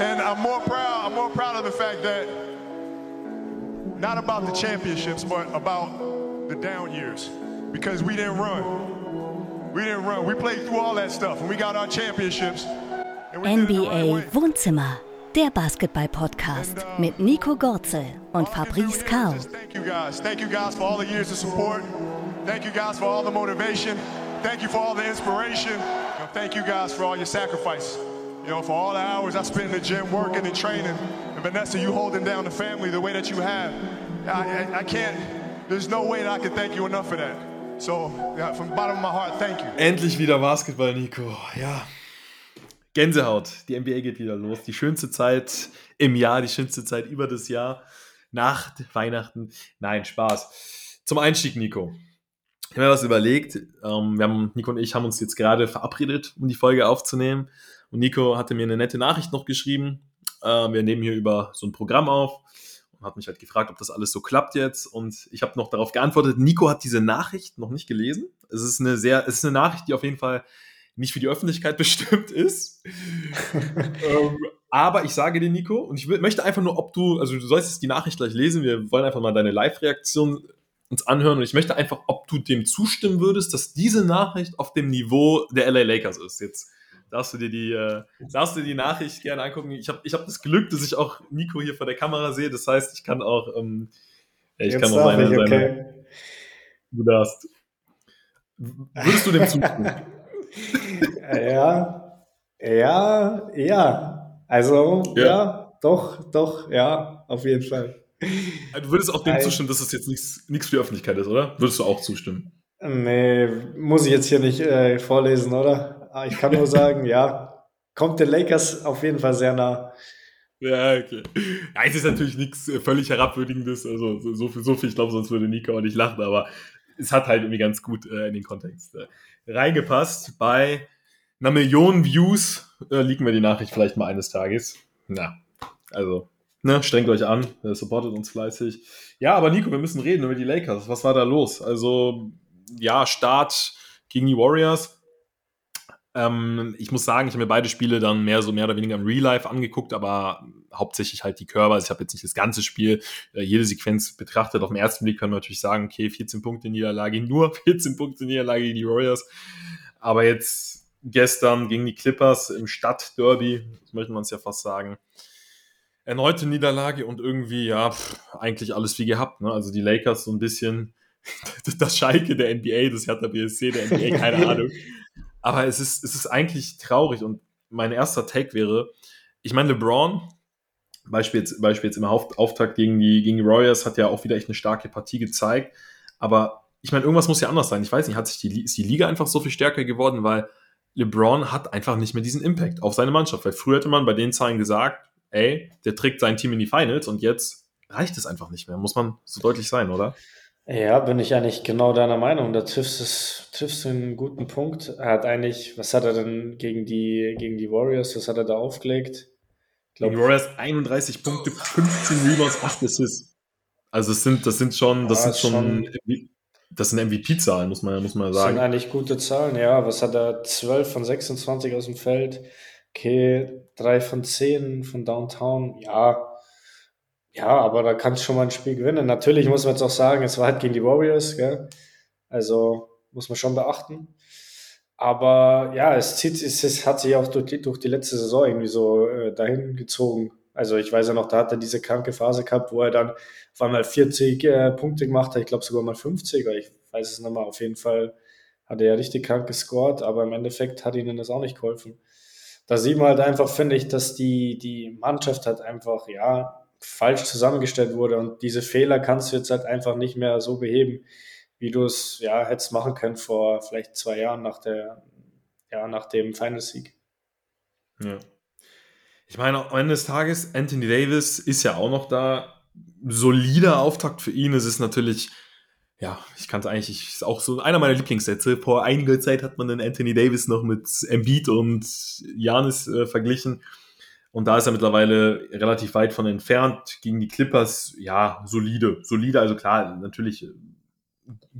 And I'm more proud of the fact that not about the championships, but about the down years, because we didn't run. We played through all that stuff and we got our championships. NBA Wohnzimmer, der Basketball-Podcast mit Nico Gorzel und Fabrice Kau. Thank you guys for all the years of support. Thank you guys for all the motivation. Thank you for all the inspiration. And thank you guys for all your sacrifice. You know, for all the hours I spent in the gym working and training. And Vanessa, you holding down the family the way that you have. I can't, there's no way that I can thank you enough for that. So, yeah, from the bottom of my heart, thank you. Endlich wieder Basketball, Nico. Ja. Gänsehaut, die NBA geht wieder los, die schönste Zeit im Jahr, die schönste Zeit über das Jahr, nach Weihnachten, nein, Spaß. Zum Einstieg, Nico, ich habe mir was überlegt, Nico und ich haben uns jetzt gerade verabredet, um die Folge aufzunehmen, und Nico hatte mir eine nette Nachricht noch geschrieben, wir nehmen hier über so ein Programm auf, und hat mich halt gefragt, ob das alles so klappt jetzt, und ich habe noch darauf geantwortet, Nico hat diese Nachricht noch nicht gelesen, es ist eine Nachricht, die auf jeden Fall nicht für die Öffentlichkeit bestimmt ist. Aber ich sage dir, Nico, und ich möchte einfach nur, du sollst jetzt die Nachricht gleich lesen, wir wollen einfach mal deine Live-Reaktion uns anhören, und ich möchte einfach, ob du dem zustimmen würdest, dass diese Nachricht auf dem Niveau der LA Lakers ist. Jetzt darfst du dir die Nachricht gerne angucken. Ich hab das Glück, dass ich auch Nico hier vor der Kamera sehe, das heißt, ich kann auch okay. Du darfst. Würdest du dem zustimmen? Ja. Also, ja, doch, ja, auf jeden Fall. Du würdest auch dem zustimmen, dass es jetzt nichts für die Öffentlichkeit ist, oder? Würdest du auch zustimmen? Nee, muss ich jetzt hier nicht vorlesen, oder? Aber ich kann nur sagen, ja, kommt den Lakers auf jeden Fall sehr nah. Ja, okay. Ja, es ist natürlich nichts völlig Herabwürdigendes, also so viel, ich glaube, sonst würde Nico auch nicht lachen, aber es hat halt irgendwie ganz gut in den Kontext reingepasst. Bei einer 1 Million Views liegen wir die Nachricht vielleicht mal eines Tages. Strengt euch an, supportet uns fleißig. Ja, aber Nico, wir müssen reden über die Lakers. Was war da los? Also, ja, Start gegen die Warriors. Ich muss sagen, ich habe mir beide Spiele dann mehr oder weniger im Real Life angeguckt, aber hauptsächlich halt die Körper. Also ich habe jetzt nicht das ganze Spiel, jede Sequenz betrachtet. Auf den ersten Blick können wir natürlich sagen, okay, 14 Punkte Niederlage, nur 14 Punkte Niederlage gegen die Royals. Aber jetzt gestern gegen die Clippers im Stadtderby, das möchte man es ja fast sagen, erneute Niederlage und irgendwie, eigentlich alles wie gehabt, ne? Also die Lakers so ein bisschen das Schalke der NBA, das Hertha BSC der NBA, keine Ahnung. Aber es ist eigentlich traurig, und mein erster Take wäre, ich meine, LeBron, Beispiel jetzt im Auftakt gegen die Royals, hat ja auch wieder echt eine starke Partie gezeigt, aber ich meine, irgendwas muss ja anders sein, ich weiß nicht, ist die Liga einfach so viel stärker geworden, weil LeBron hat einfach nicht mehr diesen Impact auf seine Mannschaft, weil früher hätte man bei den Zahlen gesagt, ey, der trägt sein Team in die Finals, und jetzt reicht es einfach nicht mehr, muss man so deutlich sein, oder? Ja, bin ich eigentlich genau deiner Meinung. Da triffst du einen guten Punkt. Er hat eigentlich, was hat er denn gegen die Warriors, was hat er da aufgelegt? Gegen Warriors 31 Punkte, 15 Rebounds, 8 Assists. Also das sind MVP-Zahlen, muss man sagen. Das sind eigentlich gute Zahlen, ja. Was hat er? 12 von 26 aus dem Feld. Okay, 3 von 10 von Downtown, ja. Ja, aber da kannst du schon mal ein Spiel gewinnen. Natürlich muss man jetzt auch sagen, es war halt gegen die Warriors, gell? Also muss man schon beachten. Aber ja, es hat sich auch durch die letzte Saison irgendwie so dahin gezogen. Also ich weiß ja noch, da hat er diese kranke Phase gehabt, wo er dann auf einmal 40 Punkte gemacht hat, ich glaube sogar mal 50, ich weiß es nicht mehr. Auf jeden Fall hat er ja richtig krank gescored, aber im Endeffekt hat ihnen das auch nicht geholfen. Da sieht man halt einfach, finde ich, dass die Mannschaft halt einfach, ja, falsch zusammengestellt wurde, und diese Fehler kannst du jetzt halt einfach nicht mehr so beheben, wie du es hättest machen können vor vielleicht 2 Jahren nach dem Finals-Sieg. Ja. Ich meine, am Ende des Tages, Anthony Davis ist ja auch noch da, solider Auftakt für ihn. Es ist natürlich, ist auch so einer meiner Lieblingssätze. Vor einiger Zeit hat man den Anthony Davis noch mit Embiid und Giannis verglichen. Und da ist er mittlerweile relativ weit von entfernt. Gegen die Clippers, ja, solide, also klar, natürlich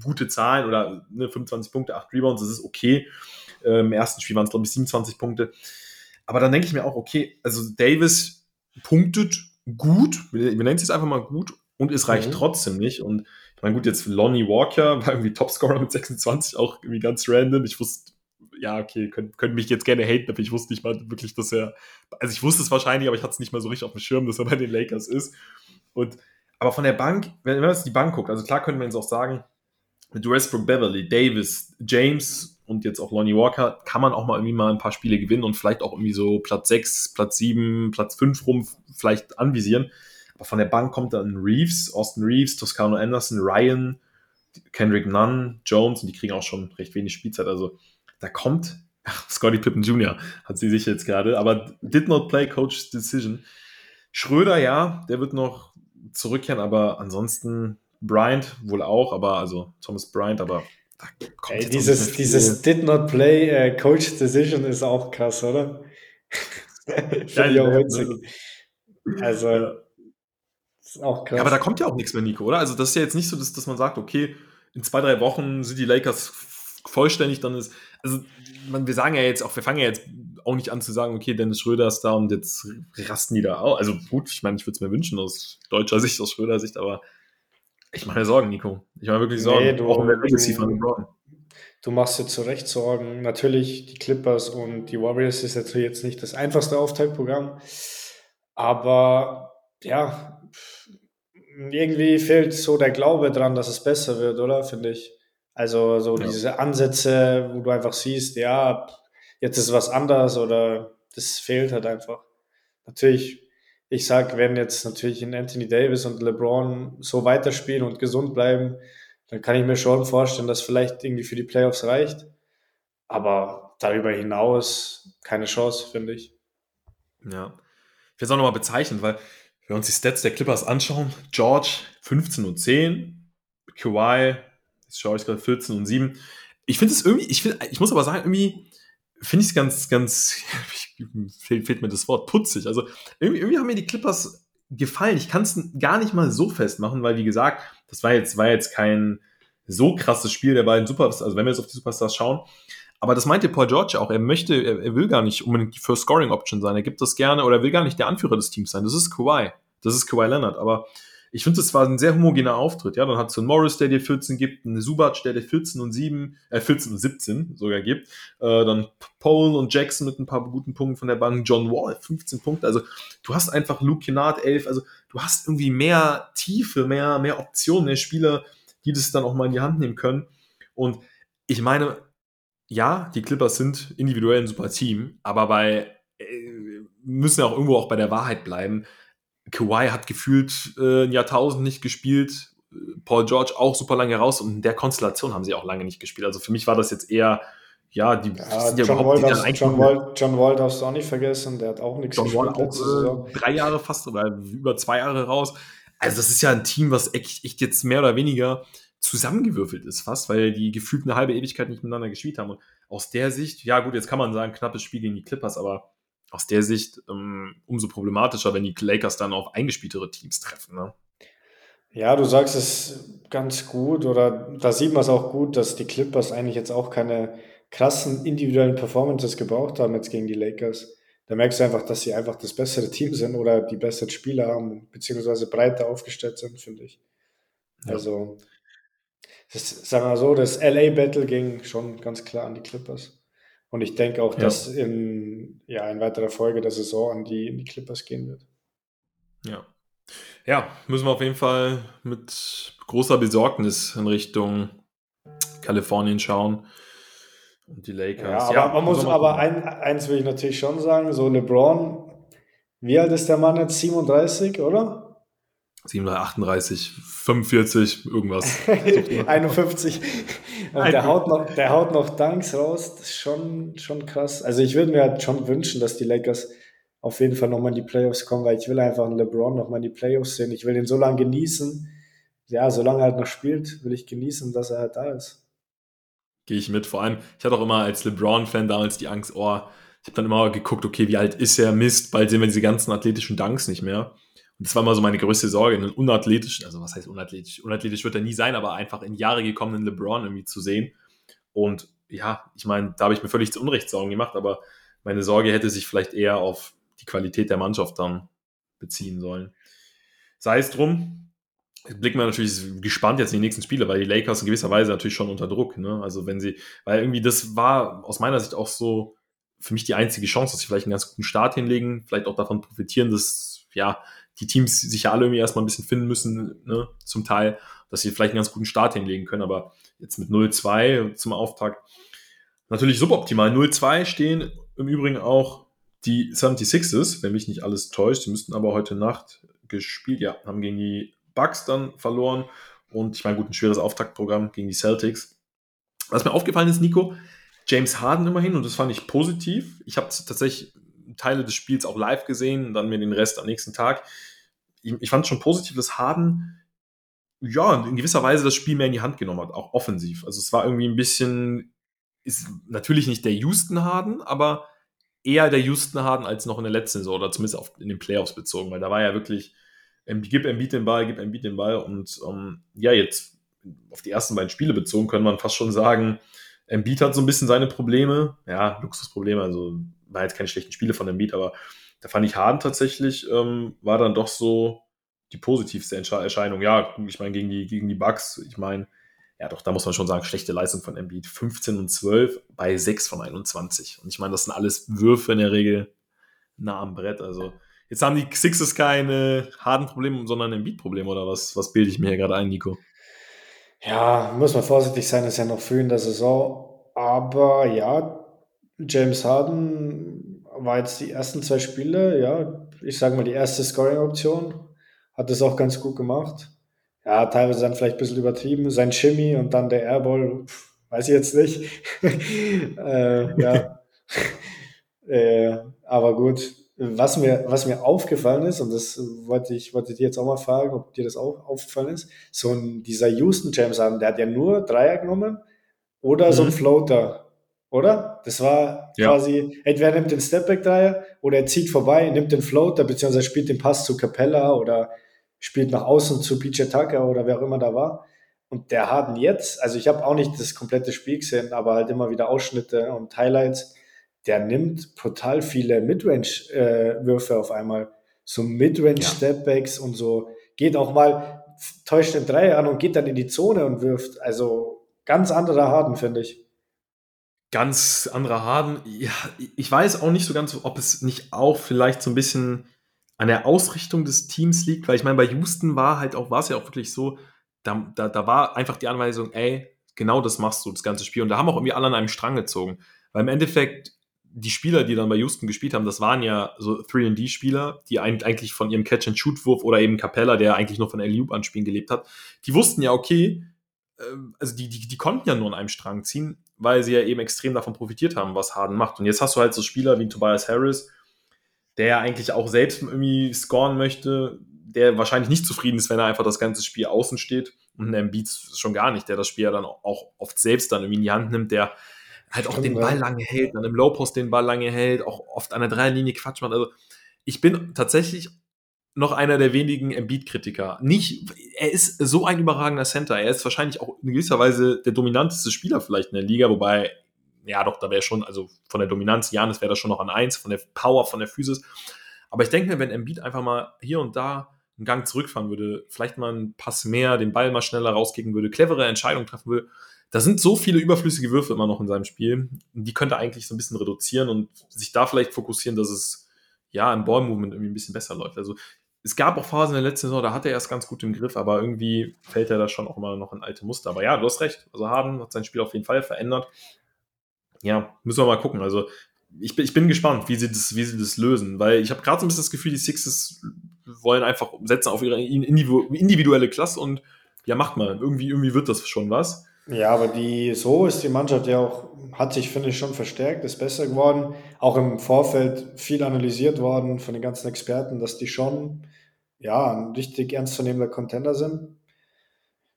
gute Zahlen oder 25 Punkte, 8 Rebounds, das ist okay. Im ersten Spiel waren es, glaube ich, 27 Punkte. Aber dann denke ich mir auch, okay, also Davis punktet gut, wir nennen es jetzt einfach mal gut, und es reicht trotzdem nicht. Und ich meine, gut, jetzt Lonnie Walker war irgendwie Topscorer mit 26, auch irgendwie ganz random. Ich wusste, ja, okay, könnt mich jetzt gerne haten, aber ich wusste nicht mal wirklich, dass er, also ich wusste es wahrscheinlich, aber ich hatte es nicht mal so richtig auf dem Schirm, dass er bei den Lakers ist. Und, aber von der Bank, wenn man jetzt die Bank guckt, also klar können wir jetzt auch sagen, mit Westbrook, Beverly, Davis, James und jetzt auch Lonnie Walker kann man auch mal irgendwie mal ein paar Spiele gewinnen und vielleicht auch irgendwie so Platz 6, Platz 7, Platz 5 rum vielleicht anvisieren. Aber von der Bank kommt dann Reeves, Austin Reeves, Toscano Anderson, Ryan, Kendrick Nunn, Jones, und die kriegen auch schon recht wenig Spielzeit. Also da kommt, Scottie Pippen Jr. hat sie sich jetzt gerade, aber did not play, coach's decision. Schröder, ja, der wird noch zurückkehren, aber ansonsten Bryant wohl auch, aber also Thomas Bryant, aber da kommt jetzt dieses did not play, coach's decision ist auch krass, oder? Finde ich auch witzig. Also ist auch krass. Ja, aber da kommt ja auch nichts mehr, Nico, oder? Also das ist ja jetzt nicht so, dass man sagt, okay, in 2-3 Wochen sind die Lakers vollständig, dann ist, also wir sagen ja jetzt auch, wir fangen ja jetzt auch nicht an zu sagen, okay, Dennis Schröder ist da und jetzt rasten die da auch. Also gut, ich meine, ich würde es mir wünschen aus deutscher Sicht, aus Schröder Sicht, aber ich mache mir Sorgen, Nico. Ich mache wirklich Sorgen. Nee, auch in der Legacy von LeBron. Du machst dir zu Recht Sorgen. Natürlich, die Clippers und die Warriors ist natürlich jetzt nicht das einfachste Auftaktprogramm, aber ja, irgendwie fehlt so der Glaube dran, dass es besser wird, oder? Finde ich. Also so diese Ansätze, wo du einfach siehst, ja, jetzt ist was anders oder das fehlt halt einfach. Natürlich, ich sag, wenn jetzt natürlich in Anthony Davis und LeBron so weiterspielen und gesund bleiben, dann kann ich mir schon vorstellen, dass vielleicht irgendwie für die Playoffs reicht. Aber darüber hinaus keine Chance, finde ich. Ja, ich will es auch nochmal bezeichnen, weil wenn wir uns die Stats der Clippers anschauen, George 15-10, Kawhi, jetzt schaue ich gerade, 14-7. Ich finde es irgendwie, ich muss aber sagen, irgendwie finde ich es ganz, fehlt mir das Wort, putzig. Also irgendwie haben mir die Clippers gefallen. Ich kann es gar nicht mal so festmachen, weil, wie gesagt, das war jetzt kein so krasses Spiel der beiden Superstars, also wenn wir jetzt auf die Superstars schauen. Aber das meinte Paul George auch, er will gar nicht unbedingt die First Scoring Option sein. Er gibt das gerne, oder er will gar nicht der Anführer des Teams sein. Das ist Kawhi Leonard, aber ich finde, das war ein sehr homogener Auftritt. Ja, dann hat es einen Morris, der dir 14 gibt, einen Zubac, der dir 14 und 17 sogar gibt. Dann Paul und Jackson mit ein paar guten Punkten von der Bank. John Wall, 15 Punkte. Also du hast einfach Luke Kennard, 11. Also du hast irgendwie mehr Tiefe, mehr Optionen, mehr Spieler, die das dann auch mal in die Hand nehmen können. Und ich meine, ja, die Clippers sind individuell ein super Team, aber müssen ja auch irgendwo auch bei der Wahrheit bleiben. Kawhi hat gefühlt ein Jahrtausend nicht gespielt, Paul George auch super lange raus, und in der Konstellation haben sie auch lange nicht gespielt. Also für mich war das jetzt eher, ja, die sind ja überhaupt nicht eigentlich. John Wall darfst du auch nicht vergessen, der hat auch nichts gespielt. John Wall auch 3 Jahre fast oder über 2 Jahre raus. Also das ist ja ein Team, was echt jetzt mehr oder weniger zusammengewürfelt ist fast, weil die gefühlt eine halbe Ewigkeit nicht miteinander gespielt haben. Und aus der Sicht, ja gut, jetzt kann man sagen, knappes Spiel gegen die Clippers, aber aus der Sicht umso problematischer, wenn die Lakers dann auf eingespieltere Teams treffen. Ne? Ja, du sagst es ganz gut, oder da sieht man es auch gut, dass die Clippers eigentlich jetzt auch keine krassen individuellen Performances gebraucht haben jetzt gegen die Lakers. Da merkst du einfach, dass sie einfach das bessere Team sind oder die besseren Spieler haben, beziehungsweise breiter aufgestellt sind, finde ich. Ja. Also, sagen wir mal so, das LA-Battle ging schon ganz klar an die Clippers. Und ich denke auch, dass in weiterer Folge der Saison in die Clippers gehen wird. Ja. Ja, müssen wir auf jeden Fall mit großer Besorgnis in Richtung Kalifornien schauen. Und die Lakers. Ja, eins will ich natürlich schon sagen, so LeBron, wie alt ist der Mann jetzt? 37, oder? 38, 45, irgendwas. 51. Und der haut noch Dunks raus, das ist schon krass. Also ich würde mir halt schon wünschen, dass die Lakers auf jeden Fall nochmal in die Playoffs kommen, weil ich will einfach einen LeBron nochmal in die Playoffs sehen. Ich will den so lange genießen. Ja, solange er halt noch spielt, will ich genießen, dass er halt da ist. Gehe ich mit. Vor allem, ich hatte auch immer als LeBron-Fan damals die Angst, ich habe dann immer geguckt, okay, wie alt ist er? Mist, bald sehen wir diese ganzen athletischen Dunks nicht mehr. Und das war immer so meine größte Sorge, einen unathletisch, also was heißt unathletisch? Unathletisch wird er nie sein, aber einfach in Jahre gekommenen LeBron irgendwie zu sehen. Und ja, ich meine, da habe ich mir völlig zu Unrecht Sorgen gemacht, aber Meine Sorge hätte sich vielleicht eher auf die Qualität der Mannschaft dann beziehen sollen. Sei es drum, blicken wir natürlich gespannt jetzt in die nächsten Spiele, weil die Lakers in gewisser Weise natürlich schon unter Druck, ne? Also wenn sie, weil irgendwie das war aus meiner Sicht auch so für mich die einzige Chance, dass sie vielleicht einen ganz guten Start hinlegen, vielleicht auch davon profitieren, dass ja die Teams sich ja alle irgendwie erstmal ein bisschen finden müssen, ne? Zum Teil, dass sie vielleicht einen ganz guten Start hinlegen können, aber jetzt mit 0-2 zum Auftakt natürlich suboptimal. 0-2 stehen im Übrigen auch die 76ers, wenn mich nicht alles täuscht. Die müssten aber heute Nacht gespielt, ja, haben gegen die Bucks dann verloren und ich meine, gut, ein schweres Auftaktprogramm gegen die Celtics. Was mir aufgefallen ist, Nico, James Harden immerhin, und das fand ich positiv. Ich habe tatsächlich Teile des Spiels auch live gesehen und dann mir den Rest am nächsten Tag. Ich fand es schon positiv, dass Harden ja in gewisser Weise das Spiel mehr in die Hand genommen hat, auch offensiv. Also es war irgendwie ein bisschen, ist natürlich nicht der Houston Harden, aber eher der Houston Harden als noch in der letzten Saison oder zumindest auf, in den Playoffs bezogen, weil da war ja wirklich, gib Embiid den Ball und ja, jetzt auf die ersten beiden Spiele bezogen, kann man fast schon sagen, Embiid hat so ein bisschen seine Probleme, ja, Luxusprobleme, also war jetzt keine schlechten Spiele von Embiid, aber da fand ich Harden tatsächlich, war dann doch so die positivste Erscheinung. Ja, ich meine, gegen die Bucks, ich meine, ja doch, da muss man schon sagen, schlechte Leistung von Embiid. 15 und 12 bei 6 von 21. Und ich meine, das sind alles Würfe in der Regel nah am Brett. Also jetzt haben die Sixers keine Harden-Probleme, sondern Embiid-Probleme oder was? Was bilde ich mir hier gerade ein, Nico? Ja, muss man vorsichtig sein, das ist ja noch früh in der Saison. Aber ja, James Harden war jetzt die ersten zwei Spiele, ja, ich sage mal die erste Scoring-Option. Hat das auch ganz gut gemacht. Ja, teilweise dann vielleicht ein bisschen übertrieben. Sein Shimmy und dann der Airball, weiß ich jetzt nicht. Ja. Aber gut, was mir aufgefallen ist, und das wollte ich dir jetzt auch mal fragen, ob dir das auch aufgefallen ist, dieser Houston James Harden, der hat ja nur Dreier genommen oder so ein Floater, oder? Das war quasi, entweder er nimmt den Stepback-Dreier oder er zieht vorbei, nimmt den Floater, beziehungsweise spielt den Pass zu Capela oder spielt nach außen zu PJ Tucker oder wer auch immer da war. Und der Harden jetzt, also ich habe auch nicht das komplette Spiel gesehen, aber halt immer wieder Ausschnitte und Highlights, der nimmt total viele Midrange-Würfe auf einmal. So Midrange-Stepbacks und so. Geht auch mal, täuscht den Dreier an und geht dann in die Zone und wirft. Also ganz anderer Harden, finde ich. Ganz anderer Harden. Ja, ich weiß auch nicht so ganz, ob es nicht auch vielleicht so ein bisschen an der Ausrichtung des Teams liegt, weil ich meine, bei Houston war es ja auch wirklich so, da war einfach die Anweisung, ey, genau das machst du, das ganze Spiel. Und da haben auch irgendwie alle an einem Strang gezogen. Weil im Endeffekt, die Spieler, die dann bei Houston gespielt haben, das waren ja so 3&D-Spieler, die eigentlich von ihrem Catch-and-Shoot-Wurf oder eben Capela, der eigentlich nur von Alley-Oop-Anspielen gelebt hat, die wussten ja, okay, also die konnten ja nur an einem Strang ziehen, weil sie ja eben extrem davon profitiert haben, was Harden macht. Und jetzt hast du halt so Spieler wie Tobias Harris, der ja eigentlich auch selbst irgendwie scoren möchte, der wahrscheinlich nicht zufrieden ist, wenn er einfach das ganze Spiel außen steht, und ein Embiid schon gar nicht, der das Spiel ja dann auch oft selbst dann irgendwie in die Hand nimmt, der halt auch den Ball lange hält, dann im Low-Post den Ball lange hält, auch oft an der Dreierlinie Quatsch macht. Also ich bin tatsächlich noch einer der wenigen Embiid-Kritiker. Er ist so ein überragender Center, er ist wahrscheinlich auch in gewisser Weise der dominanteste Spieler vielleicht in der Liga, wobei ja, doch, da wäre schon, also von der Dominanz, Giannis wäre da schon noch an 1, von der Power, von der Physis. Aber ich denke mir, wenn Embiid einfach mal hier und da einen Gang zurückfahren würde, vielleicht mal einen Pass mehr, den Ball mal schneller rauskicken würde, clevere Entscheidungen treffen würde, da sind so viele überflüssige Würfe immer noch in seinem Spiel, die könnte er eigentlich so ein bisschen reduzieren und sich da vielleicht fokussieren, dass es ja im Ball-Movement irgendwie ein bisschen besser läuft. Also es gab auch Phasen in der letzten Saison, da hat er erst ganz gut im Griff, aber irgendwie fällt er da schon auch immer noch in alte Muster. Aber ja, du hast recht, also Harden hat sein Spiel auf jeden Fall verändert. Ja, müssen wir mal gucken. Also ich bin gespannt, wie sie das lösen, weil ich habe gerade so ein bisschen das Gefühl, die Sixers wollen einfach setzen auf ihre individuelle Klasse und ja, macht mal. Irgendwie wird das schon was. Ja, aber so ist die Mannschaft ja auch, hat sich, finde ich, schon verstärkt, ist besser geworden. Auch im Vorfeld viel analysiert worden von den ganzen Experten, dass die schon ja ein richtig ernstzunehmender Contender sind.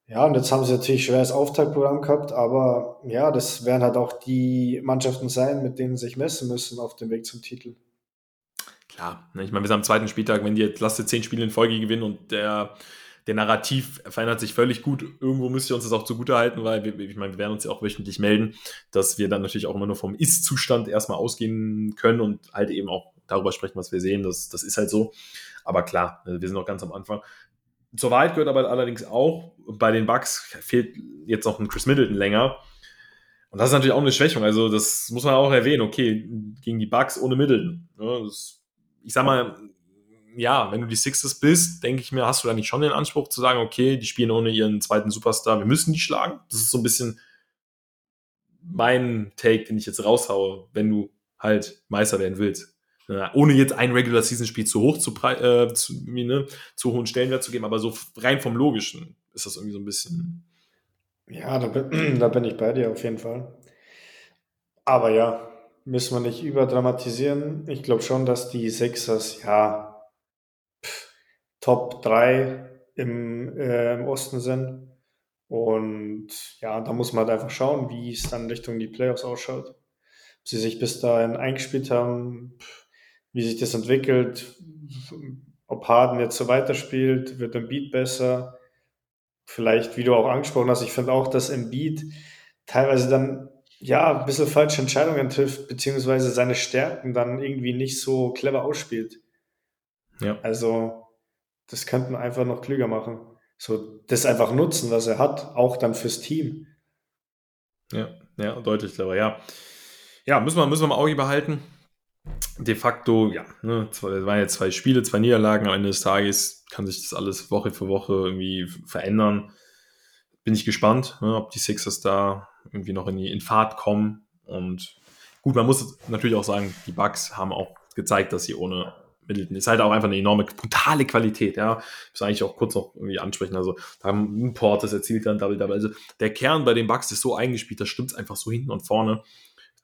Ja, und jetzt haben sie natürlich schweres Auftaktprogramm gehabt, aber ja, das werden halt auch die Mannschaften sein, mit denen sie sich messen müssen auf dem Weg zum Titel. Klar, ich meine, wir sind am zweiten Spieltag, wenn die jetzt 10 Spiele in Folge gewinnen und der der Narrativ verändert sich völlig gut. Irgendwo müsst ihr uns das auch zugutehalten, weil wir werden uns ja auch wöchentlich melden, dass wir dann natürlich auch immer nur vom Ist-Zustand erstmal ausgehen können und halt eben auch darüber sprechen, was wir sehen. Das ist halt so. Aber klar, wir sind noch ganz am Anfang. Zur Wahrheit gehört aber allerdings auch, bei den Bucks fehlt jetzt noch ein Chris Middleton länger. Und das ist natürlich auch eine Schwächung. Also das muss man auch erwähnen. Okay, gegen die Bucks ohne Middleton. Ja, ich sag mal, ja, wenn du die Sixers bist, denke ich mir, hast du da nicht schon den Anspruch zu sagen, okay, die spielen ohne ihren zweiten Superstar, wir müssen die schlagen? Das ist so ein bisschen mein Take, den ich jetzt raushaue, wenn du halt Meister werden willst. Ja, ohne jetzt ein Regular-Season-Spiel zu hoch zu hohen Stellenwert zu geben, aber so rein vom Logischen ist das irgendwie so ein bisschen... Ja, da bin ich bei dir auf jeden Fall. Aber ja, müssen wir nicht überdramatisieren. Ich glaube schon, dass die Sixers, ja, Top 3 im Osten sind. Und ja, da muss man halt einfach schauen, wie es dann Richtung die Playoffs ausschaut. Ob sie sich bis dahin eingespielt haben, wie sich das entwickelt, ob Harden jetzt so weiterspielt, wird Embiid besser. Vielleicht, wie du auch angesprochen hast, ich finde auch, dass Embiid teilweise dann ja ein bisschen falsche Entscheidungen trifft, beziehungsweise seine Stärken dann irgendwie nicht so clever ausspielt. Ja. Also, das könnte man einfach noch klüger machen. So, das einfach nutzen, was er hat, auch dann fürs Team. Ja, deutlich clever, ja. Ja, müssen wir im Auge behalten. De facto, ja, ne, das waren jetzt 2 Spiele, 2 Niederlagen am Ende des Tages, kann sich das alles Woche für Woche irgendwie verändern. Bin ich gespannt, ne, ob die Sixers da irgendwie noch in Fahrt kommen. Und gut, man muss natürlich auch sagen, die Bucks haben auch gezeigt, dass sie ohne Middleton, ist halt auch einfach eine enorme, brutale Qualität, ja. Ich muss eigentlich auch kurz noch irgendwie ansprechen, also da haben Portis erzielt dann Double-Double. Also der Kern bei den Bucks ist so eingespielt, das stimmt einfach so hinten und vorne,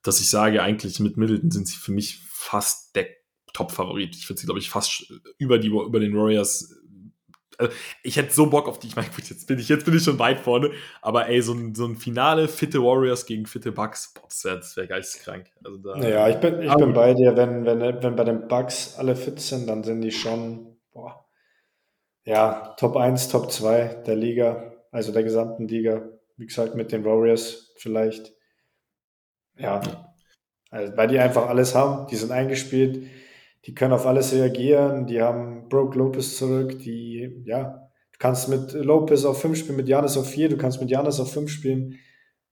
dass ich sage, eigentlich mit Middleton sind sie für mich fast der Top-Favorit. Ich würde sie, glaube ich, fast über den Warriors. Also ich hätte so Bock auf die. Ich meine, gut, jetzt bin ich schon weit vorne. Aber ey, so ein Finale, fitte Warriors gegen fitte Bucks, boah, das wäre geisteskrank. Also naja, ich bin bei dir. Wenn bei den Bucks alle fit sind, dann sind die schon, boah, ja, Top 1, Top 2 der Liga, also der gesamten Liga. Wie gesagt, mit den Warriors vielleicht. Ja, also weil die einfach alles haben, die sind eingespielt, die können auf alles reagieren, die haben Brook Lopez zurück, du kannst mit Lopez auf 5 spielen, mit Giannis auf 4, du kannst mit Giannis auf 5 spielen,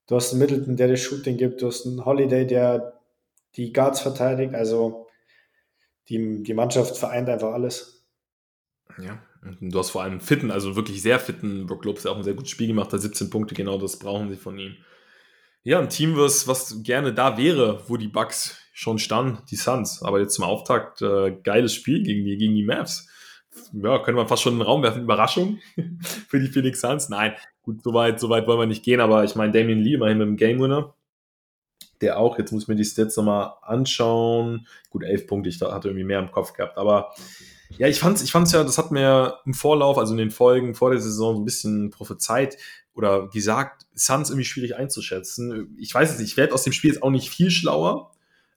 du hast einen Middleton, der dir Shooting gibt, du hast einen Holiday, der die Guards verteidigt, also die Mannschaft vereint einfach alles. Ja, und du hast vor allem einen fitten, also wirklich sehr fitten Brook Lopez, der auch ein sehr gutes Spiel gemacht hat, 17 Punkte, genau das brauchen sie von ihm. Ja, ein Team, was gerne da wäre, wo die Bucks schon standen, die Suns. Aber jetzt zum Auftakt, geiles Spiel gegen die Mavs. Ja, könnte man fast schon in den Raum werfen. Überraschung für die Phoenix Suns. Nein, gut, so weit wollen wir nicht gehen. Aber ich meine, Damian Lee immerhin mit dem Game-Winner. Der auch, jetzt muss ich mir die Stats nochmal anschauen. Gut, 11 Punkte, ich hatte irgendwie mehr im Kopf gehabt. Aber ja, ich fand's ja, das hat mir im Vorlauf, also in den Folgen vor der Saison so ein bisschen prophezeit, oder gesagt, Suns irgendwie schwierig einzuschätzen. Ich weiß es nicht, ich werde aus dem Spiel jetzt auch nicht viel schlauer,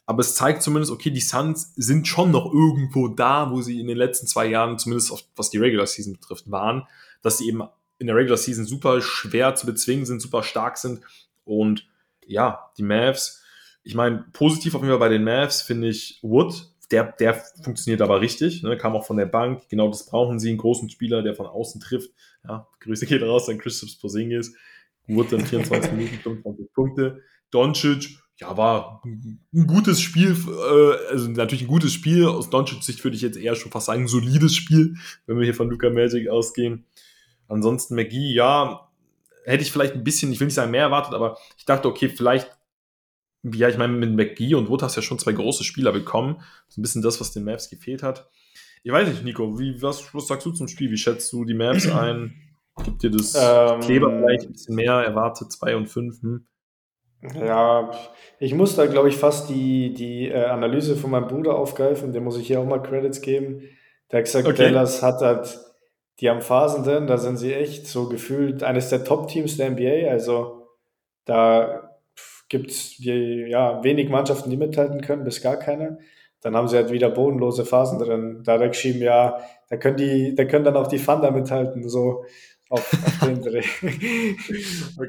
aber es zeigt zumindest, okay, die Suns sind schon noch irgendwo da, wo sie in den letzten 2 Jahren, zumindest was die Regular Season betrifft, waren, dass sie eben in der Regular Season super schwer zu bezwingen sind, super stark sind. Und ja, die Mavs, ich meine, positiv auf jeden Fall bei den Mavs finde ich Wood, der funktioniert aber richtig, ne? Kam auch von der Bank, genau das brauchen sie, einen großen Spieler, der von außen trifft. Ja, Grüße geht raus an Kristaps Porzingis, Wood dann 24 Minuten, 25 Punkte. Doncic, ja, war ein gutes Spiel, also natürlich ein gutes Spiel, aus Doncic's Sicht würde ich jetzt eher schon fast sagen, ein solides Spiel, wenn wir hier von Luka Magic ausgehen. Ansonsten McGee, ja, hätte ich vielleicht ein bisschen, ich will nicht sagen mehr erwartet, aber ich dachte, okay, vielleicht. Ja, ich meine, mit McGee und Wood hast ja schon 2 große Spieler bekommen. So ein bisschen das, was den Mavs gefehlt hat. Ich weiß nicht, Nico, was sagst du zum Spiel? Wie schätzt du die Mavs ein? Gibt dir das Kleber vielleicht ein bisschen mehr? Erwartet 2 und 5? Ja, ich muss da, glaube ich, fast die Analyse von meinem Bruder aufgreifen. Dem muss ich hier auch mal Credits geben. Der hat gesagt, okay. Dallas hat halt, die haben Phasen drin, da sind sie echt so gefühlt eines der Top-Teams der NBA. Also da gibt es wenig Mannschaften, die mithalten können, bis gar keine. dann haben sie halt wieder bodenlose Phasen drin. Da hat er geschrieben, ja, da können dann auch die Thunder mithalten, so auf den Dreh.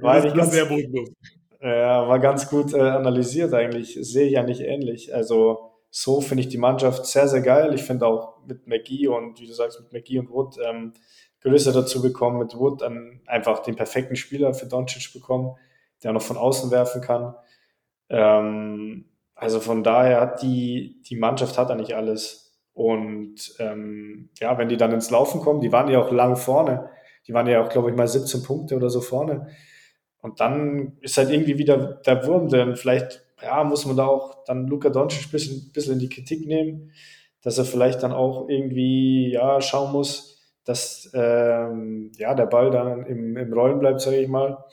War ganz gut analysiert eigentlich. Sehe ich ja nicht ähnlich. Also so finde ich die Mannschaft sehr, sehr geil. Ich finde auch mit McGee und, wie du sagst, mit McGee und Wood Größe dazu bekommen, mit Wood einfach den perfekten Spieler für Doncic bekommen, der noch von außen werfen kann. Also von daher hat die Mannschaft hat eigentlich alles. Und wenn die dann ins Laufen kommen, die waren ja auch lang vorne. Die waren ja auch, glaube ich, mal 17 Punkte oder so vorne. Und dann ist halt irgendwie wieder der Wurm drin. Vielleicht muss man da auch dann Luka Doncic ein bisschen in die Kritik nehmen, dass er vielleicht dann auch irgendwie schauen muss, dass der Ball dann im Rollen bleibt, sage ich mal.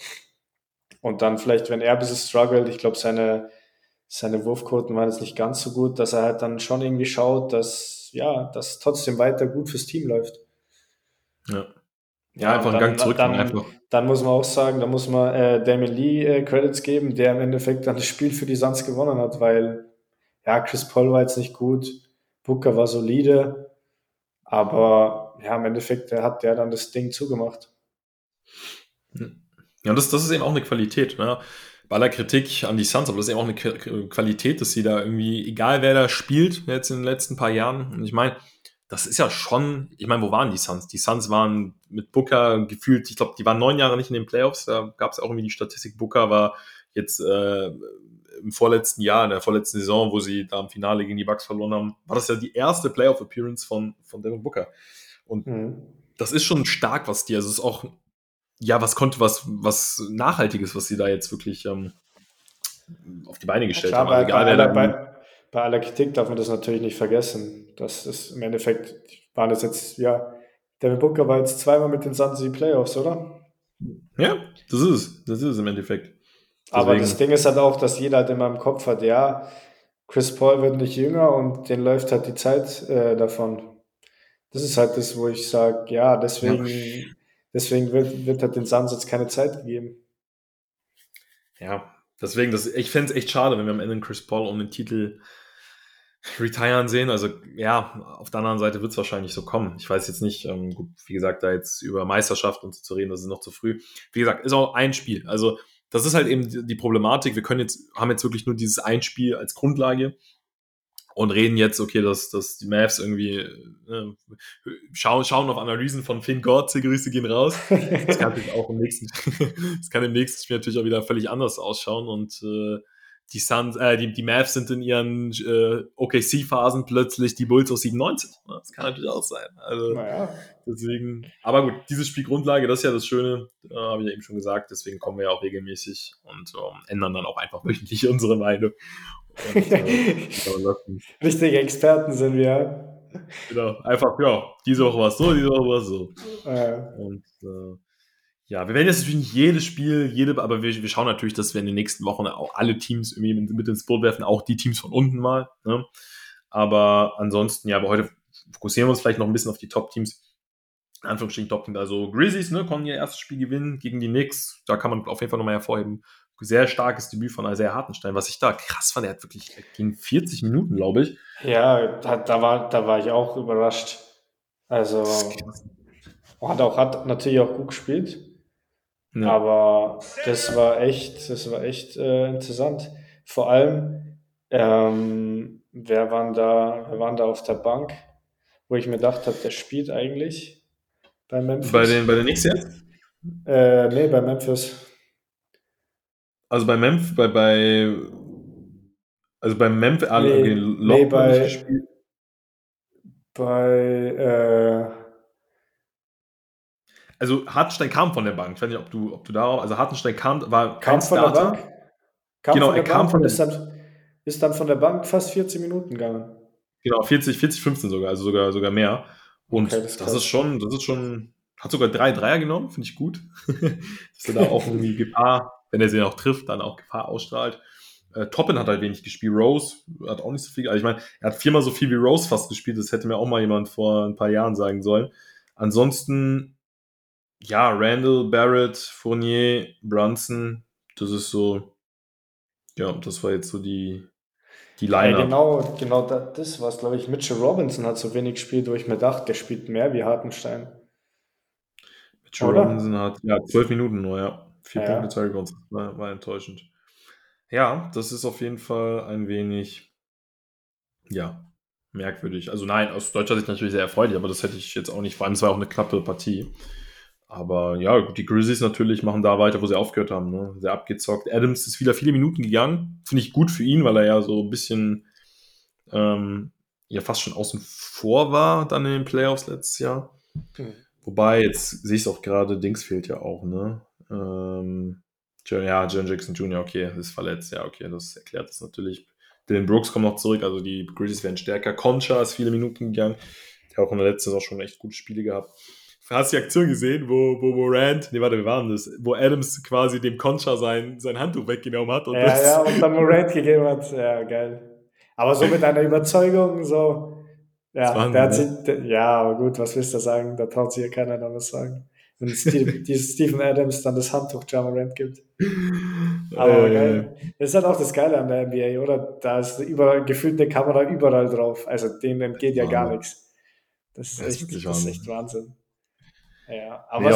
Und dann vielleicht, wenn er ein bisschen struggelt, ich glaube, seine Wurfquoten waren jetzt nicht ganz so gut, dass er halt dann schon irgendwie schaut, dass trotzdem weiter gut fürs Team läuft. Ja. Ja, einfach einen Gang zurück. Dann muss man auch sagen, da muss man Damian Lee Credits geben, der im Endeffekt dann das Spiel für die Suns gewonnen hat, weil Chris Paul war jetzt nicht gut, Booker war solide, aber im Endeffekt hat der dann das Ding zugemacht. Ja, das ist eben auch eine Qualität, ne? Bei aller Kritik an die Suns, aber das ist eben auch eine Qualität, dass sie da irgendwie, egal wer da spielt, jetzt in den letzten paar Jahren, und ich meine, das ist ja schon, wo waren die Suns? Die Suns waren mit Booker gefühlt, ich glaube, die waren 9 Jahre nicht in den Playoffs, da gab es auch irgendwie die Statistik, Booker war jetzt in der vorletzten Saison, wo sie da im Finale gegen die Bucks verloren haben, war das ja die erste Playoff-Appearance von Devin Booker. Und das ist schon stark, was die, also es ist auch, was Nachhaltiges, was sie da jetzt wirklich auf die Beine gestellt haben. Bei aller Kritik darf man das natürlich nicht vergessen. Das ist im Endeffekt, waren das jetzt, Devin Booker war jetzt zweimal mit den Suns in die Playoffs, oder? Ja, das ist es im Endeffekt. Deswegen. Aber das Ding ist halt auch, dass jeder halt immer im Kopf hat, Chris Paul wird nicht jünger und den läuft halt die Zeit davon. Das ist halt das, wo ich sage, deswegen wird halt den Suns jetzt keine Zeit gegeben. Ja. Deswegen, ich fände es echt schade, wenn wir am Ende Chris Paul um den Titel retiren sehen. Also auf der anderen Seite wird es wahrscheinlich so kommen. Ich weiß jetzt nicht, gut, wie gesagt, da jetzt über Meisterschaft und so zu reden, das ist noch zu früh. Wie gesagt, ist auch ein Spiel. Also das ist halt eben die Problematik. Wir haben jetzt wirklich nur dieses ein Spiel als Grundlage und reden jetzt, okay, dass die Mavs irgendwie schauen auf Analysen von Finn Gortze, Grüße gehen raus. Das kann natürlich auch im nächsten Spiel natürlich auch wieder völlig anders ausschauen und die Mavs sind in ihren OKC-Phasen plötzlich die Bulls aus 97. Das kann natürlich auch sein. Also deswegen, aber gut, dieses Spiel Grundlage, das ist ja das Schöne, habe ich ja eben schon gesagt, deswegen kommen wir ja auch regelmäßig und ändern dann auch einfach wöchentlich unsere Meinung. Und, richtige Experten sind wir. Genau, einfach, diese Woche war es so, diese Woche war es so. Und wir werden jetzt natürlich nicht jedes Spiel, aber wir schauen natürlich, dass wir in den nächsten Wochen auch alle Teams irgendwie mit ins Boot werfen, auch die Teams von unten mal. Ne? Aber ansonsten, aber heute fokussieren wir uns vielleicht noch ein bisschen auf die Top-Teams. In Anführungsstrichen Top-Teams, also Grizzlies, ne, konnten ihr erstes Spiel gewinnen gegen die Knicks. Da kann man auf jeden Fall nochmal hervorheben. Sehr starkes Debüt von Isaiah Hartenstein, was ich da krass fand, der hat wirklich gegen 40 Minuten, glaube ich. Ja, da war ich auch überrascht. Also hat natürlich auch gut gespielt, aber das war echt interessant. Vor allem, wer waren da auf der Bank, wo ich mir gedacht habe, der spielt eigentlich bei Memphis. Bei den Knicks jetzt? Nee, bei Memphis. Also bei Memphis, gespielt. Also Hartenstein kam von der Bank. Ich weiß nicht, ob du darauf, also Hartenstein kam von der Bank? Ist dann von der Bank fast 40 Minuten gegangen. Genau, 40, 15 sogar, also sogar mehr. Und okay, das ist schon, hat sogar 3 Dreier genommen, finde ich gut. Dass er da auch irgendwie Gefahr, wenn er sie dann auch trifft, dann auch Gefahr ausstrahlt. Toppin hat halt wenig gespielt. Rose hat auch nicht so viel. Also ich meine, er hat 4-mal so viel wie Rose fast gespielt. Das hätte mir auch mal jemand vor ein paar Jahren sagen sollen. Ansonsten, Randall, Barrett, Fournier, Brunson, das ist so, das war jetzt so die die Line-Up. Ja, genau das war es, glaube ich. Mitchell Robinson hat so wenig gespielt, wo ich mir dachte, der spielt mehr wie Hartenstein. Mitchell Robinson hat 12 Minuten nur, ja. 4 Punkte, 2 Rebounds. War enttäuschend. Ja, das ist auf jeden Fall ein wenig, merkwürdig. Also nein, aus deutscher Sicht natürlich sehr erfreulich, aber das hätte ich jetzt auch nicht, vor allem es war auch eine knappe Partie. Aber ja, gut, die Grizzlies natürlich machen da weiter, wo sie aufgehört haben, ne? Sehr abgezockt. Adams ist wieder viele Minuten gegangen. Finde ich gut für ihn, weil er ja so ein bisschen fast schon außen vor war dann in den Playoffs letztes Jahr. Mhm. Wobei, jetzt sehe ich es auch gerade, Dings fehlt ja auch, ne? John Jackson Jr., okay, ist verletzt. Ja, okay, das erklärt das natürlich. Dylan Brooks kommt noch zurück, also die Grizzlies werden stärker. Concha ist viele Minuten gegangen. Der hat auch in der letzten Saison schon echt gute Spiele gehabt. Hast du die Aktion gesehen, wo Morant, wir waren das, wo Adams quasi dem Concha sein Handtuch weggenommen hat? Und und dann Morant gegeben hat. Ja, geil. Aber so mit einer Überzeugung, so. Ja, Wahnsinn, der hat sich, aber gut, was willst du sagen? Da traut sich ja keiner noch was sagen. Wenn Stephen Adams dann das Handtuch Ja Morant gibt. Aber geil. Das ist halt auch das Geile an der NBA, oder? Da ist gefühlt eine Kamera überall drauf. Also dem entgeht ja gar nichts. Das ist echt Wahnsinn. Ja, aber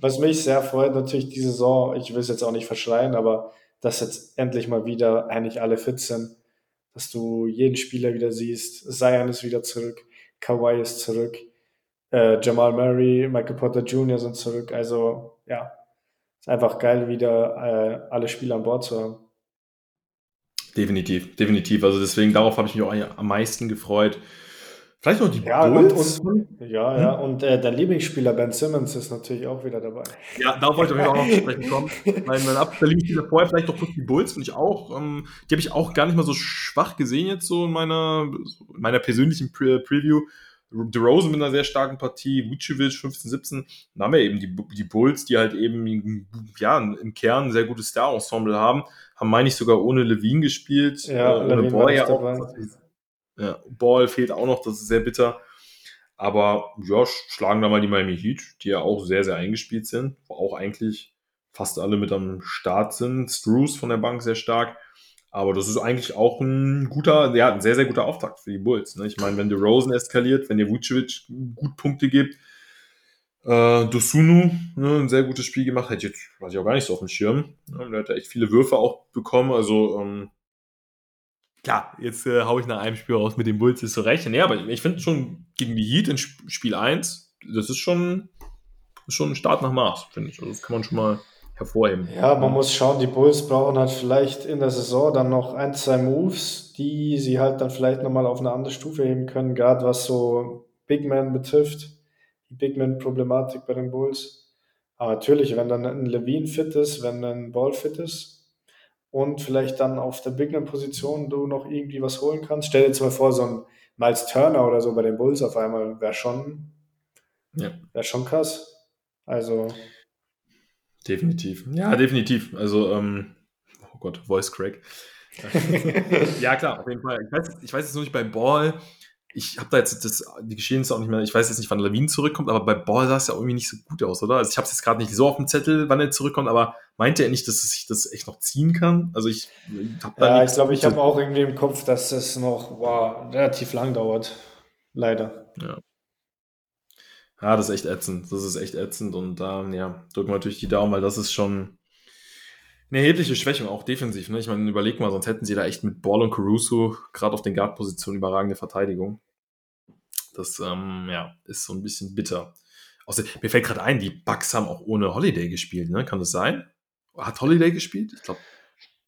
was mich sehr freut, natürlich die Saison, ich will es jetzt auch nicht verschreien, aber dass jetzt endlich mal wieder eigentlich alle fit sind, dass du jeden Spieler wieder siehst, Zion ist wieder zurück, Kawhi ist zurück, Jamal Murray, Michael Porter Jr. sind zurück, also ja, ist einfach geil, wieder alle Spieler an Bord zu haben. Definitiv, also deswegen, darauf habe ich mich auch am meisten gefreut. Vielleicht noch die Bulls. Und der Lieblingsspieler Ben Simmons ist natürlich auch wieder dabei. Ja, darauf wollte ich auch noch sprechen kommen. Mein absoluter Lieblingsspieler vorher, vielleicht noch kurz die Bulls, finde ich auch. Die habe ich auch gar nicht mal so schwach gesehen jetzt so in meiner persönlichen Preview. DeRozan mit einer sehr starken Partie, Vucevic 15-17. Dann haben wir eben die Bulls, die halt eben im Kern ein sehr gutes Star-Ensemble haben. Haben, meine ich, sogar ohne Levine gespielt. Ja, ohne Boy ja auch. Ja, Ball fehlt auch noch, das ist sehr bitter. Aber ja, schlagen da mal die Miami Heat, die ja auch sehr, sehr eingespielt sind, wo auch eigentlich fast alle mit am Start sind. Strus von der Bank sehr stark. Aber das ist eigentlich auch ein sehr, sehr guter Auftakt für die Bulls, ne? Ich meine, wenn DeRozan eskaliert, wenn dir Vucevic gut Punkte gibt, Dosunmu, ne, ein sehr gutes Spiel gemacht, hätte jetzt, weiß ich auch gar nicht so auf dem Schirm. Ne? Der hat echt viele Würfe auch bekommen, also klar, jetzt hau ich nach einem Spiel raus mit den Bulls, ist so recht. Ja, aber ich finde schon gegen die Heat in Spiel 1, das ist schon ein Start nach Maß, finde ich. Also das kann man schon mal hervorheben. Ja, man muss schauen, die Bulls brauchen halt vielleicht in der Saison dann noch 1-2 Moves, die sie halt dann vielleicht nochmal auf eine andere Stufe heben können, gerade was so Big Man betrifft, die Big Man-Problematik bei den Bulls. Aber natürlich, wenn dann ein Levine fit ist, wenn ein Ball fit ist, und vielleicht dann auf der Big-Man-Position du noch irgendwie was holen kannst. Stell dir jetzt mal vor, so ein Miles Turner oder so bei den Bulls auf einmal wäre schon krass. Also definitiv. Also oh Gott, Voice Crack. Ja klar, auf jeden Fall. Ich weiß jetzt noch nicht bei Ball. Ich habe da jetzt die Geschehnisse auch nicht mehr, ich weiß jetzt nicht, wann Levine zurückkommt, aber bei Ball sah es ja irgendwie nicht so gut aus, oder? Also ich habe es jetzt gerade nicht so auf dem Zettel, wann er zurückkommt, aber meinte er nicht, dass ich das echt noch ziehen kann? Also ich habe da ich glaube, ich habe auch irgendwie im Kopf, dass das noch relativ lang dauert. Leider. Ja. Ja, das ist echt ätzend. Und da drücken wir natürlich die Daumen, weil das ist schon eine erhebliche Schwächung, auch defensiv, ne? Ich meine, überleg mal, sonst hätten sie da echt mit Ball und Caruso gerade auf den Guard-Positionen überragende Verteidigung. Das ist so ein bisschen bitter. Außerdem, mir fällt gerade ein, die Bucks haben auch ohne Holiday gespielt, ne? Kann das sein? Hat Holiday gespielt? Ich glaube.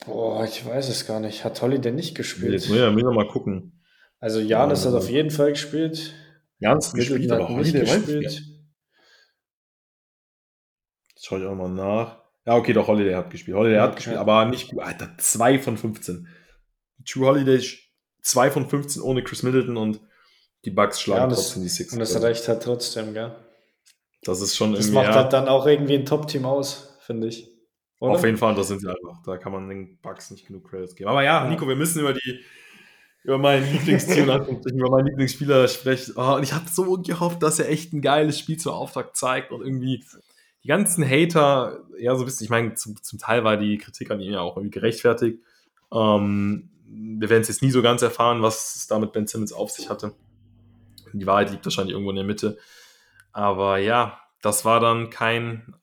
Boah, ich weiß es gar nicht. Hat Holiday nicht gespielt? Jetzt müssen wir mal gucken. Also Giannis hat auf jeden Fall gespielt. Giannis gespielt, aber Holiday nicht gespielt. Jetzt schaue ich auch mal nach. Ja, okay, doch, Holiday hat gespielt. Aber nicht gut. Alter, 2 von 15. True Holiday 2 von 15 ohne Chris Middleton und die Bucks schlagen trotzdem die Sixers. Und das reicht halt trotzdem, gell? Das ist schon irgendwie. Das macht halt dann auch irgendwie ein Top-Team aus, finde ich. Oder? Auf jeden Fall, das sind sie einfach. Da kann man den Bucks nicht genug Credits geben. Aber Nico, wir müssen über meinen Lieblingsteam über meinen Lieblingsspieler sprechen. Oh, und ich habe so gehofft, dass er echt ein geiles Spiel zum Auftakt zeigt und irgendwie. Die ganzen Hater, so ein bisschen, ich meine, zum Teil war die Kritik an ihm ja auch irgendwie gerechtfertigt. wir werden es jetzt nie so ganz erfahren, was es da mit Ben Simmons auf sich hatte. Die Wahrheit liegt wahrscheinlich irgendwo in der Mitte. Aber ja, das war dann kein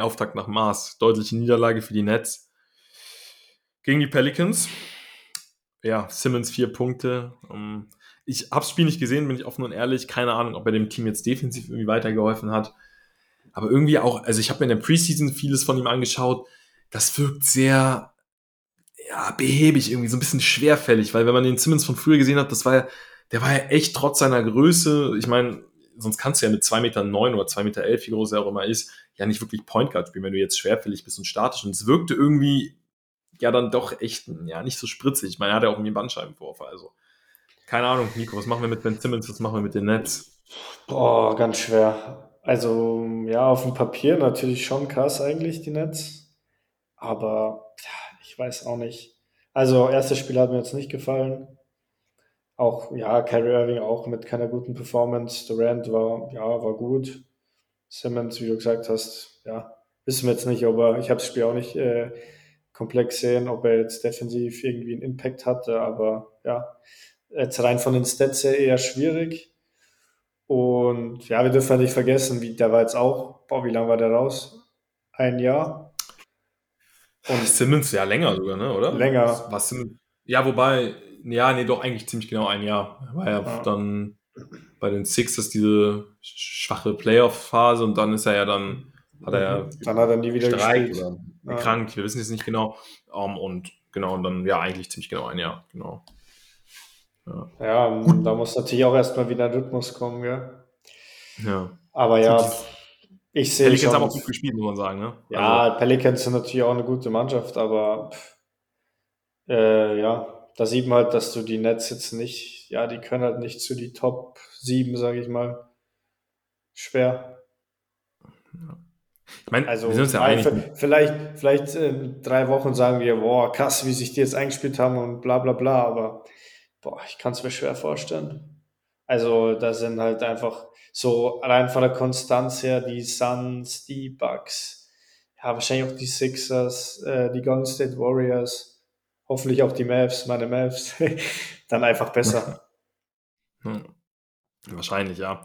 Auftakt nach Maß. Deutliche Niederlage für die Nets gegen die Pelicans. Ja, Simmons 4 Punkte. Ich habe das Spiel nicht gesehen, bin ich offen und ehrlich. Keine Ahnung, ob er dem Team jetzt defensiv irgendwie weitergeholfen hat. Aber irgendwie auch, also ich habe mir in der Preseason vieles von ihm angeschaut. Das wirkt sehr, ja, behäbig irgendwie, so ein bisschen schwerfällig, weil wenn man den Simmons von früher gesehen hat, der war ja echt trotz seiner Größe, ich meine, sonst kannst du ja mit 2,9 Meter oder 2,11 Meter, wie groß er auch immer ist, ja nicht wirklich Point Guard spielen, wenn du jetzt schwerfällig bist und statisch. Und es wirkte irgendwie ja dann doch echt, ja, nicht so spritzig. Ich meine, er hat ja auch irgendwie einen Bandscheibenvorfall, also keine Ahnung, Nico, was machen wir mit Ben Simmons, was machen wir mit den Nets? Boah, ganz schwer. Also, ja, auf dem Papier natürlich schon krass eigentlich, die Nets, aber ich weiß auch nicht. Also, erstes Spiel hat mir jetzt nicht gefallen. Auch, ja, Kyrie Irving auch mit keiner guten Performance. Durant war gut. Simmons, wie du gesagt hast, ja, wissen wir jetzt nicht, aber ich habe das Spiel auch nicht komplett gesehen, ob er jetzt defensiv irgendwie einen Impact hatte, aber ja, jetzt rein von den Stats her eher schwierig. Und ja, wir dürfen halt nicht vergessen, der war jetzt auch, wie lange war der raus? Ein Jahr. Und Simmons ja länger sogar, ne, oder? Länger. Was ja, wobei, ja, nee, doch eigentlich ziemlich genau ein Jahr. War ja dann bei den Sixers diese schwache Playoff-Phase und dann ist er ja dann, hat er nie wieder gespielt. Ja. Krank, wir wissen jetzt nicht genau. Und genau, und dann ja eigentlich ziemlich genau ein Jahr, genau. Ja, da muss natürlich auch erstmal wieder ein Rhythmus kommen, gell? Ja. Aber ja. Ich sehe Pelicans schon, haben auch gut gespielt, muss man sagen. Ne? Ja, also. Pelicans sind natürlich auch eine gute Mannschaft, aber ja, da sieht man halt, dass du die Nets jetzt nicht, ja, die können halt nicht zu die Top 7, sage ich mal. Schwer. Ja. Ich meine, also, wir sind uns ja einig. Vielleicht in 3 Wochen sagen wir, boah, krass, wie sich die jetzt eingespielt haben und bla bla bla, aber boah, ich kann es mir schwer vorstellen. Also da sind halt einfach so rein von der Konstanz her die Suns, die Bucks, ja wahrscheinlich auch die Sixers, die Golden State Warriors, hoffentlich auch die Mavs, meine Mavs, dann einfach besser. Wahrscheinlich, ja.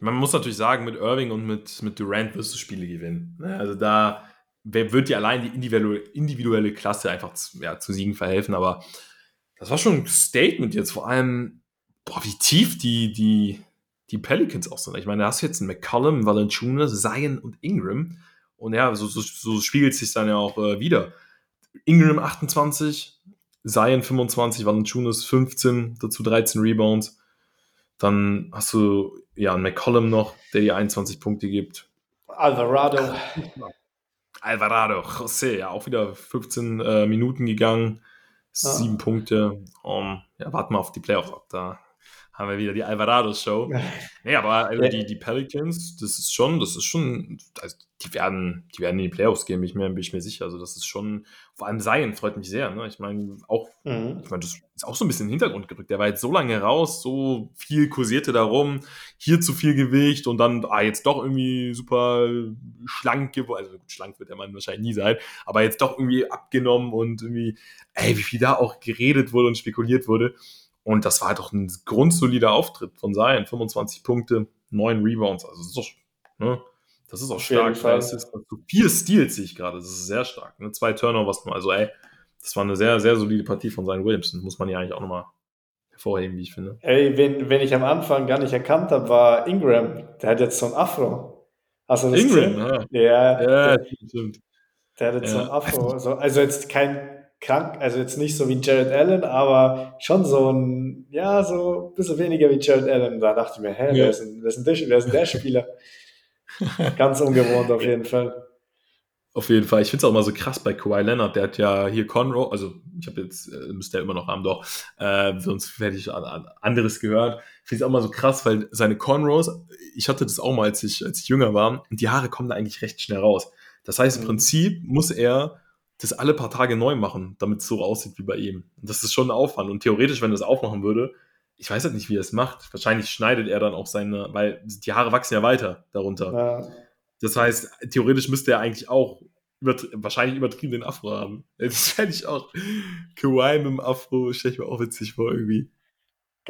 Man muss natürlich sagen, mit Irving und mit Durant wirst du Spiele gewinnen. Also da wird dir allein die individuelle Klasse einfach zu Siegen verhelfen, aber das war schon ein Statement jetzt, vor allem boah, wie tief die Pelicans auch sind. Ich meine, da hast du jetzt einen McCollum, Valanciunas, Zion und Ingram. Und ja, so spiegelt sich dann ja auch wieder. Ingram 28, Zion 25, Valanciunas 15, dazu 13 Rebounds. Dann hast du ja einen McCollum noch, der dir 21 Punkte gibt. Alvarado, José, ja auch wieder 15 Minuten gegangen, 7 Punkte. Ja, warten wir auf die Playoffs ab, da haben wir wieder die Alvarado-Show. Nee, aber also die Pelicans, das ist schon, also die werden in die Playoffs gehen, bin ich mir sicher. Also das ist schon, vor allem Zion freut mich sehr. Ne? Ich meine, auch, das ist auch so ein bisschen in den Hintergrund gerückt. Der war jetzt so lange raus, so viel kursierte darum, hier zu viel Gewicht und dann, jetzt doch irgendwie super schlank geworden. Also gut, schlank wird der Mann wahrscheinlich nie sein, aber jetzt doch irgendwie abgenommen und irgendwie, wie viel da auch geredet wurde und spekuliert wurde. Und das war doch ein grundsolider Auftritt von Zion. 25 Punkte, 9 Rebounds. Also das ist auch stark. Das ist 4 Steals sehe ich gerade. Das ist sehr stark. 2 Turnovers nur. Also das war eine sehr, sehr solide Partie von Zion Williamson. Muss man ja eigentlich auch nochmal hervorheben, wie ich finde. Ey, wen ich am Anfang gar nicht erkannt habe, war Ingram. Der hat jetzt so ein Afro. Hast du das gesehen? Ingram, ja. Ja, stimmt. Der hat jetzt so ein Afro. Also jetzt kein krank, also jetzt nicht so wie Jared Allen, aber schon so ein, ja, so ein bisschen weniger wie Jared Allen. Da dachte ich mir, wer ist denn der Spieler? Ganz ungewohnt auf jeden Fall. Auf jeden Fall. Ich finde es auch mal so krass bei Kawhi Leonard. Der hat ja hier Conroe, also ich habe jetzt, müsste er immer noch haben, doch, sonst hätte ich anderes gehört. Ich finde es auch mal so krass, weil seine Conroes, ich hatte das auch mal, als ich jünger war, und die Haare kommen da eigentlich recht schnell raus. Das heißt, im Prinzip muss er das alle paar Tage neu machen, damit es so aussieht wie bei ihm. Und das ist schon ein Aufwand. Und theoretisch, wenn er das aufmachen würde, ich weiß halt nicht, wie er es macht. Wahrscheinlich schneidet er dann auch seine, weil die Haare wachsen ja weiter darunter. Ja. Das heißt, theoretisch müsste er eigentlich auch wahrscheinlich übertrieben den Afro haben. Das fände ich auch. Kawhi mit dem Afro stelle ich mir auch witzig vor irgendwie.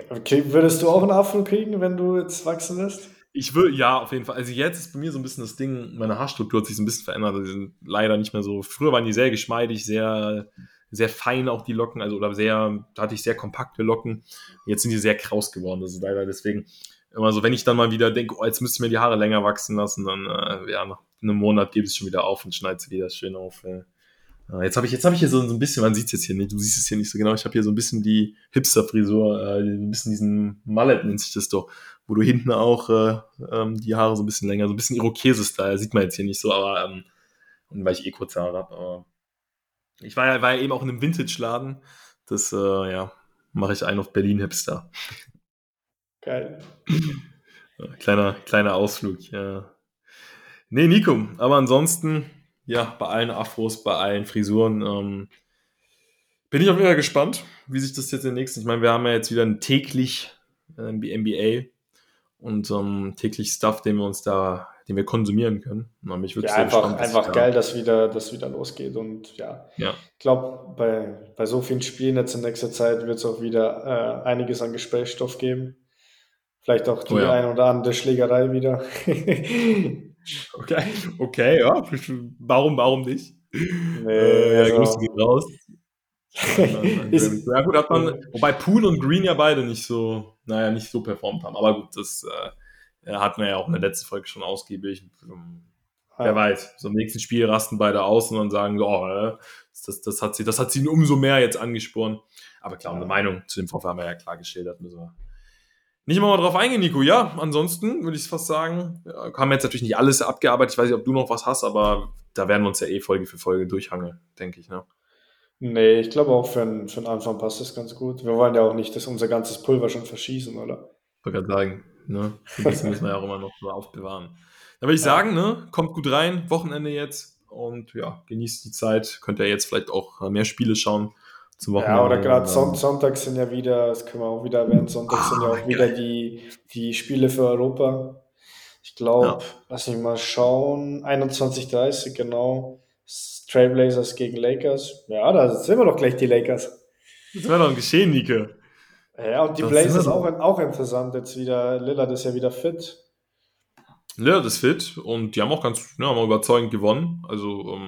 Okay, würdest du auch einen Afro kriegen, wenn du jetzt wachsen lässt? Ich würde, ja, auf jeden Fall. Also jetzt ist bei mir so ein bisschen das Ding, meine Haarstruktur hat sich so ein bisschen verändert. Die sind leider nicht mehr so. Früher waren die sehr geschmeidig, sehr, sehr fein auch die Locken, also oder sehr, da hatte ich sehr kompakte Locken. Jetzt sind die sehr kraus geworden. Also leider deswegen immer so, wenn ich dann mal wieder denke, oh, jetzt müsste ich mir die Haare länger wachsen lassen, dann ja, nach einem Monat gebe ich es schon wieder auf und schneide es wieder schön auf. Jetzt habe ich hier so ein bisschen, man sieht es jetzt hier nicht, du siehst es hier nicht so genau, ich habe hier so ein bisschen die Hipster-Frisur, ein bisschen diesen Mullet nennt sich das doch, wo du hinten auch die Haare so ein bisschen länger, so ein bisschen Irokese-Style, sieht man jetzt hier nicht so, aber und weil ich eh kurze Haare habe, aber ich war ja eben auch in einem Vintage-Laden, das ja, mache ich einen auf Berlin-Hipster. Geil. Kleiner Ausflug, ja. Nee, Nico, aber ansonsten, ja, bei allen Afros, bei allen Frisuren, bin ich auf jeden Fall gespannt, wie sich das jetzt in den nächsten, ich meine, wir haben ja jetzt wieder täglich NBA und täglich Stuff, den wir konsumieren können. Mich wirklich ja, sehr einfach, gespannt, einfach geil, dass wieder losgeht und ja. Ich glaube, bei so vielen Spielen jetzt in nächster Zeit wird es auch wieder einiges an Gesprächsstoff geben. Vielleicht auch die ein oder andere Schlägerei wieder. Okay, ja. Warum nicht? Nee, also. Grüße geht raus. Ja gut, wobei Poole und Green ja beide nicht so performt haben. Aber gut, das hatten wir ja auch in der letzten Folge schon ausgiebig. Wer weiß, so im nächsten Spiel rasten beide aus und dann sagen, das hat sie umso mehr jetzt angespornt. Aber klar, unsere Meinung zu dem Vorfall haben wir ja klar geschildert, müssen wir nicht immer mal drauf eingehen, Nico. Ja, ansonsten würde ich fast sagen, haben wir jetzt natürlich nicht alles abgearbeitet. Ich weiß nicht, ob du noch was hast, aber da werden wir uns ja eh Folge für Folge durchhangeln, denke ich. Ne? Nee, ich glaube auch für den Anfang passt das ganz gut. Wir wollen ja auch nicht, dass unser ganzes Pulver schon verschießen, oder? Ich wollte gerade sagen, ne? Das müssen wir ja auch immer noch so aufbewahren. Dann würde ich sagen, ne? Kommt gut rein, Wochenende jetzt und ja, genießt die Zeit. Könnt ihr jetzt vielleicht auch mehr Spiele schauen. Ja, oder gerade Sonntag sind ja wieder, das können wir auch wieder erwähnen, wieder die Spiele für Europa. Ich glaube, Lass mich mal schauen, 21:30, genau, Trailblazers gegen Lakers. Ja, da sind wir doch gleich die Lakers. Das wäre doch ein Geschehen, Nico. Ja, und die Blazers auch interessant, jetzt wieder, Lillard ist ja wieder fit. Lillard ist fit und die haben auch haben überzeugend gewonnen, also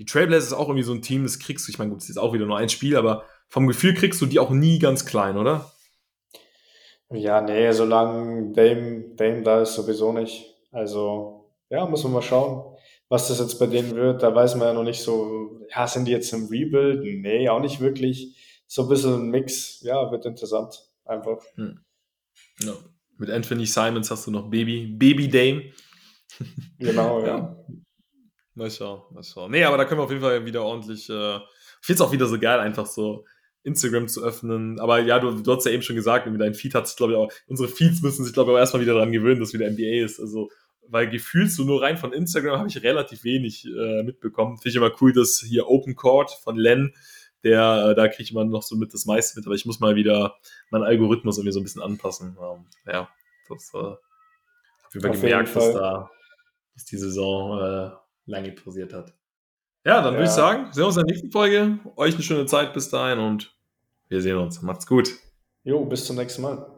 die Trailblazers ist auch irgendwie so ein Team, das kriegst du, ich meine, gut, es ist jetzt auch wieder nur ein Spiel, aber vom Gefühl kriegst du die auch nie ganz klein, oder? Ja, nee, solange Dame da ist, sowieso nicht. Also, ja, müssen wir mal schauen, was das jetzt bei denen wird. Da weiß man ja noch nicht so, ja, sind die jetzt im Rebuild? Nee, auch nicht wirklich. So ein bisschen ein Mix, ja, wird interessant, einfach. Ja. Mit Anthony Simons hast du noch Baby Dame. Genau, ja. Mal schauen. Nee, aber da können wir auf jeden Fall wieder ordentlich, ich finde es auch wieder so geil, einfach so Instagram zu öffnen, aber ja, du hast ja eben schon gesagt, mit deinem Feed hat sich, glaube ich, auch, unsere Feeds müssen sich, glaube ich, auch erstmal wieder daran gewöhnen, dass wieder NBA ist, also, weil gefühlt so nur rein von Instagram habe ich relativ wenig mitbekommen, finde ich immer cool, dass hier Open Court von Len, der, da kriege ich immer noch so mit das meiste mit, aber ich muss mal wieder meinen Algorithmus irgendwie so ein bisschen anpassen, ja, das habe ich immer gemerkt, dass die Saison, lange pausiert hat. Ja, dann würde ich sagen, sehen wir uns in der nächsten Folge. Euch eine schöne Zeit bis dahin und wir sehen uns. Macht's gut. Jo, bis zum nächsten Mal.